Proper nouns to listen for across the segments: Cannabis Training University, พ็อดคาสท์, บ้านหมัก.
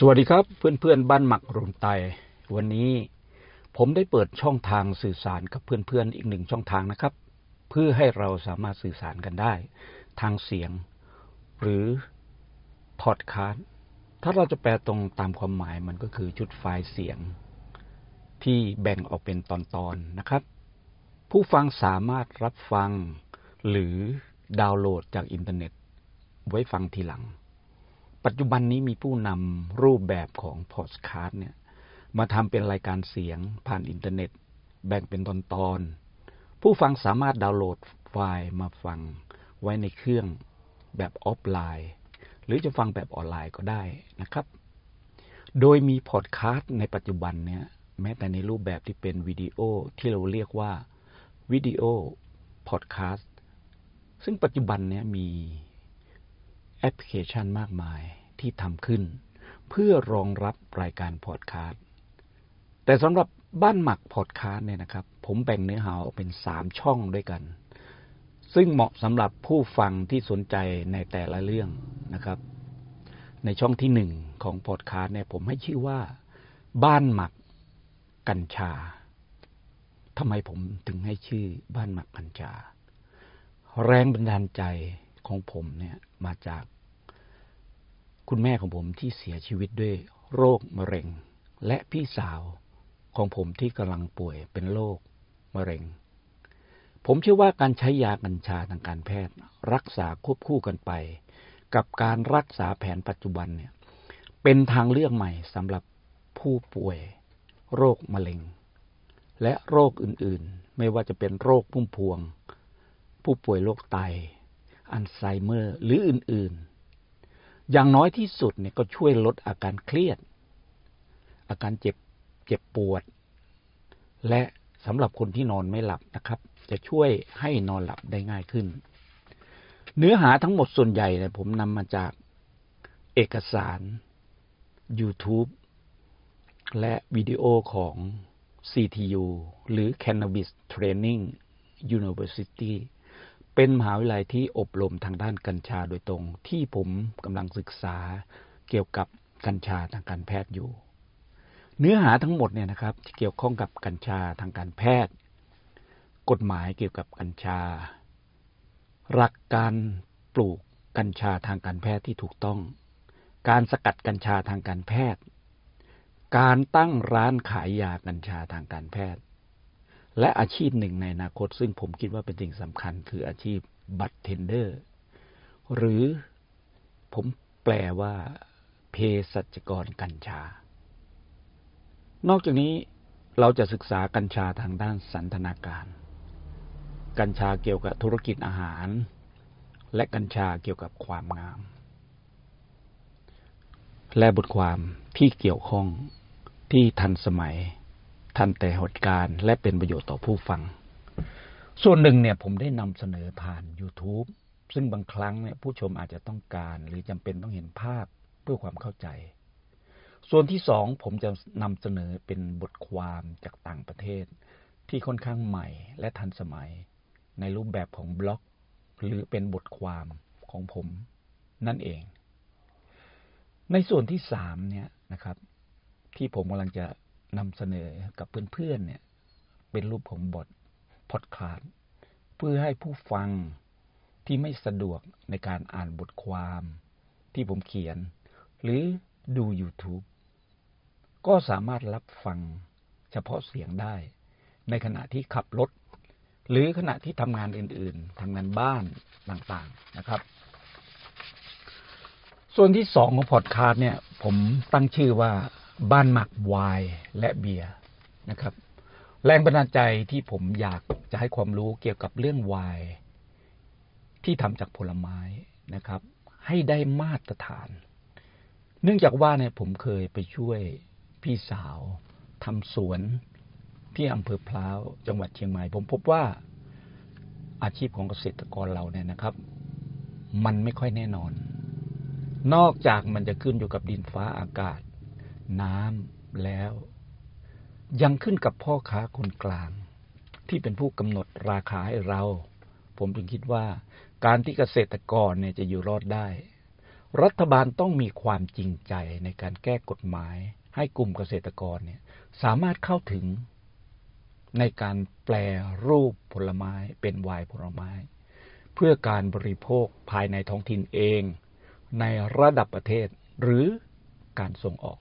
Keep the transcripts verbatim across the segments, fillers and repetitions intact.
สวัสดีครับเพื่อนเพื่อนบ้านหมักรวมไตวันนี้ผมได้เปิดช่องทางสื่อสารกับเพื่อนเพื่อนอีกหนึ่งช่องทางนะครับเพื่อให้เราสามารถสื่อสารกันได้ทางเสียงหรือพอดคาสต์ถ้าเราจะแปลตรงตามความหมายมันก็คือชุดไฟล์เสียงที่แบ่งออกเป็นตอนๆ น, นะครับผู้ฟังสามารถรับฟังหรือดาวน์โหลดจากอินเทอร์เน็ตไว้ฟังทีหลังปัจจุบันนี้มีผู้นำรูปแบบของพอดคาสต์เนี่ยมาทำเป็นรายการเสียงผ่านอินเทอร์เน็ตแบ่งเป็นตอนๆผู้ฟังสามารถดาวน์โหลดไฟล์มาฟังไว้ในเครื่องแบบออฟไลน์หรือจะฟังแบบออนไลน์ก็ได้นะครับโดยมีพอดคาสต์ในปัจจุบันเนี่ยแม้แต่ในรูปแบบที่เป็นวิดีโอที่เราเรียกว่าวิดีโอพอดคาสต์ซึ่งปัจจุบันเนี่ยมีแอปพลิเคชันมากมายที่ทำขึ้นเพื่อรองรับรายการพอดคาสต์แต่สำหรับบ้านหมักพอดคาสต์เนี่ยนะครับผมแบ่งเนื้อหาออกเป็นสามช่องด้วยกันซึ่งเหมาะสำหรับผู้ฟังที่สนใจในแต่ละเรื่องนะครับในช่องที่หนึ่งของพอดคาสต์เนี่ยผมให้ชื่อว่าบ้านหมักกัญชาทำไมผมถึงให้ชื่อบ้านหมักกัญชาแรงบันดาลใจของผมเนี่ยมาจากคุณแม่ของผมที่เสียชีวิตด้วยโรคมะเร็งและพี่สาวของผมที่กำลังป่วยเป็นโรคมะเร็งผมเชื่อว่าการใช้ยากัญชาทางการแพทย์รักษาควบคู่กันไปกับการรักษาแผนปัจจุบันเนี่ยเป็นทางเลือกใหม่สำหรับผู้ป่วยโรคมะเร็งและโรคอื่นๆไม่ว่าจะเป็นโรคพุ่มพวงผู้ป่วยโรคไตอัลไซเมอร์หรืออื่นๆอย่างน้อยที่สุดเนี่ยก็ช่วยลดอาการเครียดอาการเจ็บเจ็บปวดและสำหรับคนที่นอนไม่หลับนะครับจะช่วยให้นอนหลับได้ง่ายขึ้นเนื้อหาทั้งหมดส่วนใหญ่เนี่ยผมนำมาจากเอกสาร YouTube และวิดีโอของ ซี ที ยู หรือ Cannabis Training Universityเป็นมหาวิทยาลัยที่อบรมทางด้านกัญชาโดยตรงที่ผมกำลังศึกษาเกี่ยวกับกัญชาทางการแพทย์อยู่เนื้อหาทั้งหมดเนี่ยนะครับที่เกี่ยวข้องกับกัญชาทางการแพทย์กฎหมายเกี่ยวกับกัญชาหลักการปลูกกัญชาทางการแพทย์ที่ถูกต้องการสกัดกัญชาทางการแพทย์การตั้งร้านขายยากัญชาทางการแพทย์และอาชีพหนึ่งในอนาคตซึ่งผมคิดว่าเป็นสิ่งสำคัญคืออาชีพบัตรเทนเดอร์หรือผมแปลว่าเภสัชกรกัญชานอกจากนี้เราจะศึกษากัญชาทางด้านสันทนาการกัญชาเกี่ยวกับธุรกิจอาหารและกัญชาเกี่ยวกับความงามและบทความที่เกี่ยวข้องที่ทันสมัยทันแต่เหตุการณ์และเป็นประโยชน์ต่อผู้ฟังส่วนหนึ่งเนี่ยผมได้นำเสนอผ่าน YouTube ซึ่งบางครั้งเนี่ยผู้ชมอาจจะต้องการหรือจำเป็นต้องเห็นภาพเพื่อความเข้าใจส่วนที่สองผมจะนำเสนอเป็นบทความจากต่างประเทศที่ค่อนข้างใหม่และทันสมัยในรูปแบบของบล็อกหรือเป็นบทความของผมนั่นเองในส่วนที่สามเนี่ยนะครับที่ผมกำลังจะนำเสนอกับเพื่อนๆ เนี่ยเป็นรูปของบทพอดคาสต์เพื่อให้ผู้ฟังที่ไม่สะดวกในการอ่านบทความที่ผมเขียนหรือดู YouTube ก็สามารถรับฟังเฉพาะเสียงได้ในขณะที่ขับรถหรือขณะที่ทำงานอื่นๆทำงานบ้านต่างๆนะครับส่วนที่สองของพอดคาสต์เนี่ยผมตั้งชื่อว่าบ้านหมักไวน์และเบียร์นะครับแรงบันดาลใจที่ผมอยากจะให้ความรู้เกี่ยวกับเรื่องไวน์ที่ทำจากผลไม้นะครับให้ได้มาตรฐานเนื่องจากว่าเนี่ยผมเคยไปช่วยพี่สาวทำสวนที่อำเภอพร้าวจังหวัดเชียงใหม่ผมพบว่าอาชีพของเกษตรกรเราเนี่ยนะครับมันไม่ค่อยแน่นอนนอกจากมันจะขึ้นอยู่กับดินฟ้าอากาศน้ำแล้วยังขึ้นกับพ่อค้าคนกลางที่เป็นผู้กำหนดราคาให้เราผมถึงคิดว่าการที่เกษตรกรเนี่ยจะอยู่รอดได้ รัฐบาลต้องมีความจริงใจในการแก้กฎหมายให้กลุ่มเกษตรกรเนี่ยสามารถเข้าถึงในการแปรรูปผลไม้เป็นไวน์ผลไม้เพื่อการบริโภคภายในท้องถิ่นเองในระดับประเทศหรือการส่งออก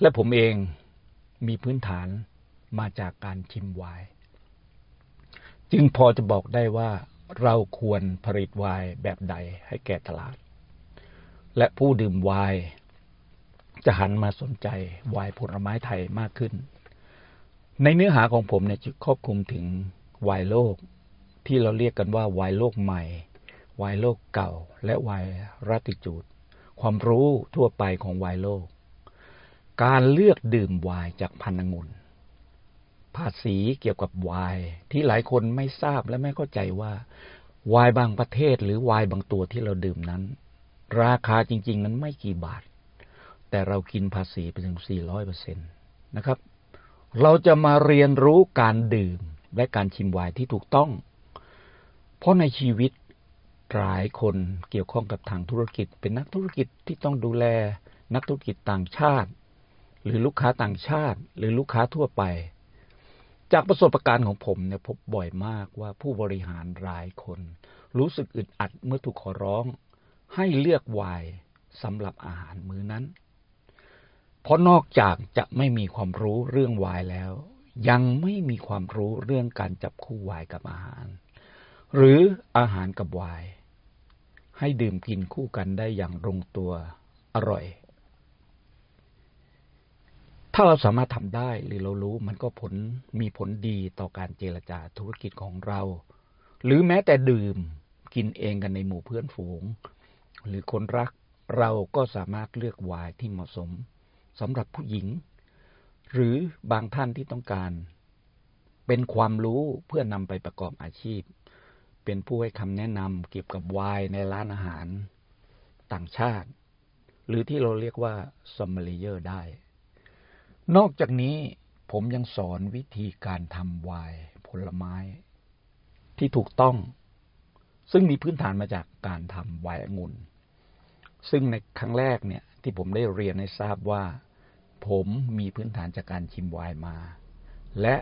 และผมเองมีพื้นฐานมาจากการชิมไวน์จึงพอจะบอกได้ว่าเราควรผลิตไวน์แบบใดให้แก่ตลาดและผู้ดื่มไวน์จะหันมาสนใจไวน์ผลไม้ไทยมากขึ้นในเนื้อหาของผมเนี่ยจะครอบคลุมถึงไวน์โลกที่เราเรียกกันว่าไวน์โลกใหม่ไวน์โลกเก่าและไวน์ลัติจูดความรู้ทั่วไปของไวน์โลกการเลือกดื่มไวน์จากพันธุ์องุ่นภาษีเกี่ยวกับไวน์ที่หลายคนไม่ทราบและไม่เข้าใจว่าไวน์บางประเทศหรือไวน์บางตัวที่เราดื่มนั้นราคาจริงๆนั้นไม่กี่บาทแต่เรากินภาษีไปถึง สี่ร้อยเปอร์เซ็นต์ นะครับเราจะมาเรียนรู้การดื่มและการชิมไวน์ที่ถูกต้องเพราะในชีวิตหลายคนเกี่ยวข้องกับทางธุรกิจเป็นนักธุรกิจที่ต้องดูแลนักธุรกิจต่างชาติหรือลูกค้าต่างชาติหรือลูกค้าทั่วไปจากประสบการณ์ของผมเนี่ยพบบ่อยมากว่าผู้บริหารหลายคนรู้สึกอึดอัดเมื่อถูกขอร้องให้เลือกไวน์สำหรับอาหารมื้อนั้นเพราะนอกจากจะไม่มีความรู้เรื่องไวน์แล้วยังไม่มีความรู้เรื่องการจับคู่ไวน์กับอาหารหรืออาหารกับไวน์ให้ดื่มกินคู่กันได้อย่างลงตัวอร่อยถ้าเราสามารถทำได้หรือเรารู้มันก็ผลมีผลดีต่อการเจรจาธุรกิจของเราหรือแม้แต่ดื่มกินเองกันในหมู่เพื่อนฝูงหรือคนรักเราก็สามารถเลือกไวน์ที่เหมาะสมสำหรับผู้หญิงหรือบางท่านที่ต้องการเป็นความรู้เพื่อนำไปประกอบอาชีพเป็นผู้ให้คำแนะนำเกี่ยวกับไวน์ในร้านอาหารต่างชาติหรือที่เราเรียกว่าซัมเมอรี่เยอร์ได้นอกจากนี้ผมยังสอนวิธีการทำไวน์ผลไม้ที่ถูกต้องซึ่งมีพื้นฐานมาจากการทำไวน์องุ่นซึ่งในครั้งแรกเนี่ยที่ผมได้เรียนให้ทราบว่าผมมีพื้นฐานจากการชิมไวน์มาและ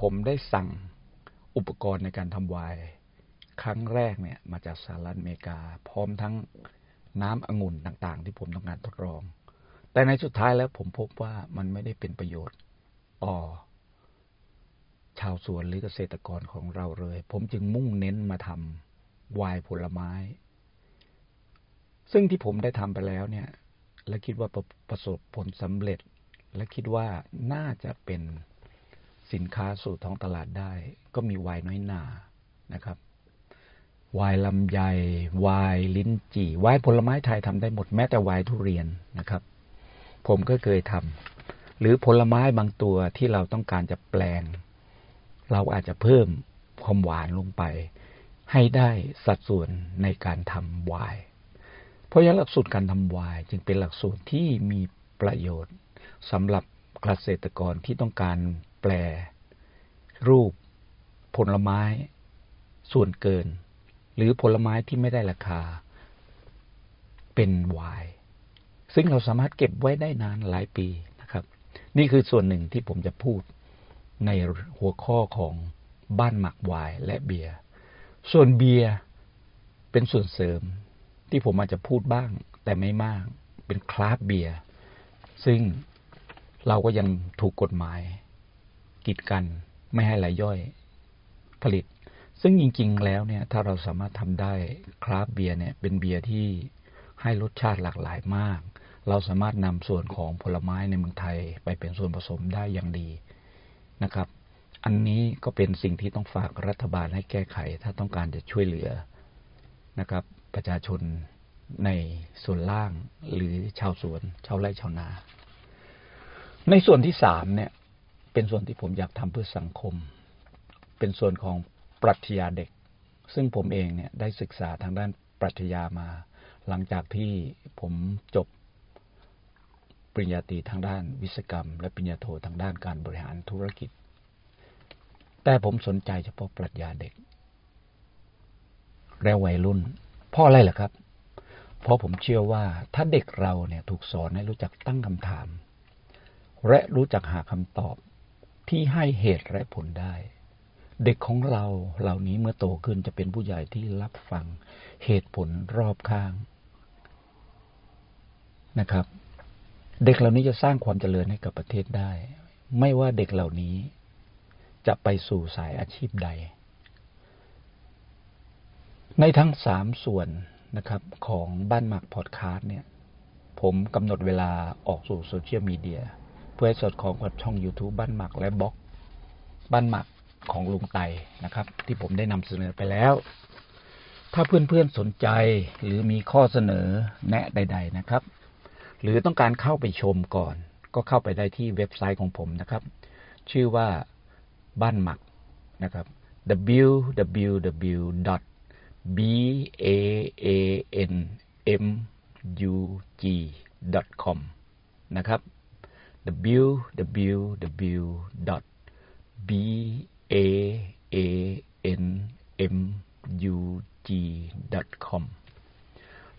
ผมได้สั่งอุปกรณ์ในการทำไวน์ครั้งแรกเนี่ยมาจากสหรัฐอเมริกาพร้อมทั้งน้ำองุ่นต่างๆที่ผมต้องการทดลองแต่ในสุดท้ายแล้วผมพบว่ามันไม่ได้เป็นประโยชน์ต่อชาวสวนหรือเกษตรกรของเราเลยผมจึงมุ่งเน้นมาทำไวน์ผลไม้ซึ่งที่ผมได้ทำไปแล้วเนี่ยและคิดว่าประสบผลสำเร็จและคิดว่าน่าจะเป็นสินค้าสู่ท้องตลาดได้ก็มีไวน์น้อยหนานะครับไวน์ลำไยไวน์ลิ้นจี่ไวน์ผลไม้ไทยทำได้หมดแม้แต่ไวน์ทุเรียนนะครับผมก็เคยทำหรือผลไม้บางตัวที่เราต้องการจะแปลงเราอาจจะเพิ่มความหวานลงไปให้ได้สัดส่วนในการทำไวน์เพราะฉะนั้นหลักสูตรการทำไวน์จึงเป็นหลักสูตรที่มีประโยชน์สำหรับเกษตรกรที่ต้องการแปรรูปผลไม้ส่วนเกินหรือผลไม้ที่ไม่ได้ราคาเป็นไวน์ซึ่งเราสามารถเก็บไว้ได้นานหลายปีนะครับนี่คือส่วนหนึ่งที่ผมจะพูดในหัวข้อของบ้านหมักไวน์และเบียร์ส่วนเบียร์เป็นส่วนเสริมที่ผมอาจจะพูดบ้างแต่ไม่มากเป็นคราฟต์เบียร์ซึ่งเราก็ยังถูกกฎหมายกีดกันไม่ให้รายย่อยผลิตซึ่งจริงๆแล้วเนี่ยถ้าเราสามารถทำได้คราฟต์เบียร์เนี่ยเป็นเบียร์ที่ให้รสชาติหลากหลายมากเราสามารถนำส่วนของผลไม้ในเมืองไทยไปเป็นส่วนผสมได้อย่างดีนะครับอันนี้ก็เป็นสิ่งที่ต้องฝากรัฐบาลให้แก้ไขถ้าต้องการจะช่วยเหลือนะครับประชาชนในส่วนล่างหรือชาวสวนชาวไร่ชาวนาในส่วนที่สามเนี่ยเป็นส่วนที่ผมอยากทำเพื่อสังคมเป็นส่วนของปรัชญาเด็กซึ่งผมเองเนี่ยได้ศึกษาทางด้านปรัชญามาหลังจากที่ผมจบปริญญาตรีทางด้านวิศวกรรมและปริญญาโททางด้านการบริหารธุรกิจแต่ผมสนใจเฉพาะปรัชญาเด็กและวัยรุ่นเพราะอะไรล่ะครับ เพราะผมเชื่อว่าถ้าเด็กเราเนี่ยถูกสอนให้รู้จักตั้งคำถามและรู้จักหาคำตอบที่ให้เหตุและผลได้เด็กของเราเหล่านี้เมื่อโตขึ้นจะเป็นผู้ใหญ่ที่รับฟังเหตุผลรอบข้างนะครับเด็กเหล่านี้จะสร้างความเจริญให้กับประเทศได้ไม่ว่าเด็กเหล่านี้จะไปสู่สายอาชีพใดในทั้งสามส่วนนะครับของบ้านหมักพอดคาสต์เนี่ยผมกำหนดเวลาออกสู่โซเชียลมีเดียเพื่อให้สอดคล้องกับช่อง YouTube บ้านหมักและบล็อกบ้านหมักของลุงไตนะครับที่ผมได้นำเสนอไปแล้วถ้าเพื่อนๆสนใจหรือมีข้อเสนอแนะใดๆนะครับหรือต้องการเข้าไปชมก่อนก็เข้าไปได้ที่เว็บไซต์ของผมนะครับชื่อว่าบ้านหมักนะครับ ดับเบิลยู ดับเบิลยู ดับเบิลยู ดอท บ้านหมัก ดอท คอม นะครับ ดับเบิลยู ดับเบิลยู ดับเบิลยู ดอท บ้านหมัก ดอท คอม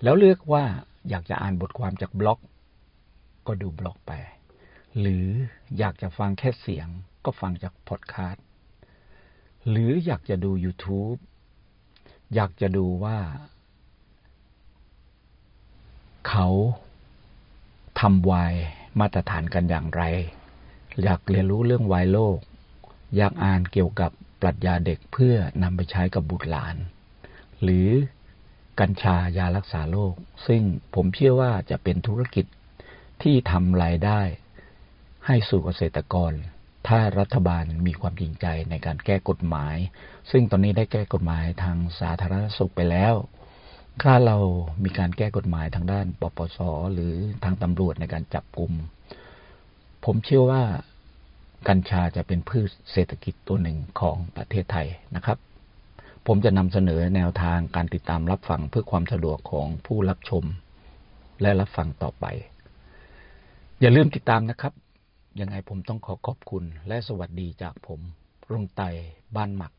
แล้วเลือกว่าอยากจะอ่านบทความจากบล็อกก็ดูบล็อกไปหรืออยากจะฟังแค่เสียงก็ฟังจากพอดคาสต์หรืออยากจะดู YouTube อยากจะดูว่าเขาทำวายมาตรฐานกันอย่างไรอยากเรียนรู้เรื่องวายโลกอยากอ่านเกี่ยวกับปรัชญาเด็กเพื่อนำไปใช้กับบุตรหลานหรือกัญชายารักษาโรคซึ่งผมเชื่อว่าจะเป็นธุรกิจที่ทำรายได้ให้สู่เกษตรกรถ้ารัฐบาลมีความจริงใจในการแก้กฎหมายซึ่งตอนนี้ได้แก้กฎหมายทางสาธารณสุขไปแล้วถ้าเรามีการแก้กฎหมายทางด้านปปส.หรือทางตำรวจในการจับกุมผมเชื่อว่ากัญชาจะเป็นพืชเศรษฐกิจตัวหนึ่งของประเทศไทยนะครับผมจะนำเสนอแนวทางการติดตามรับฟังเพื่อความสะดวกของผู้รับชมและรับฟังต่อไปอย่าลืมติดตามนะครับยังไงผมต้องขอขอบคุณและสวัสดีจากผมรุ่งไตบ้านหมัก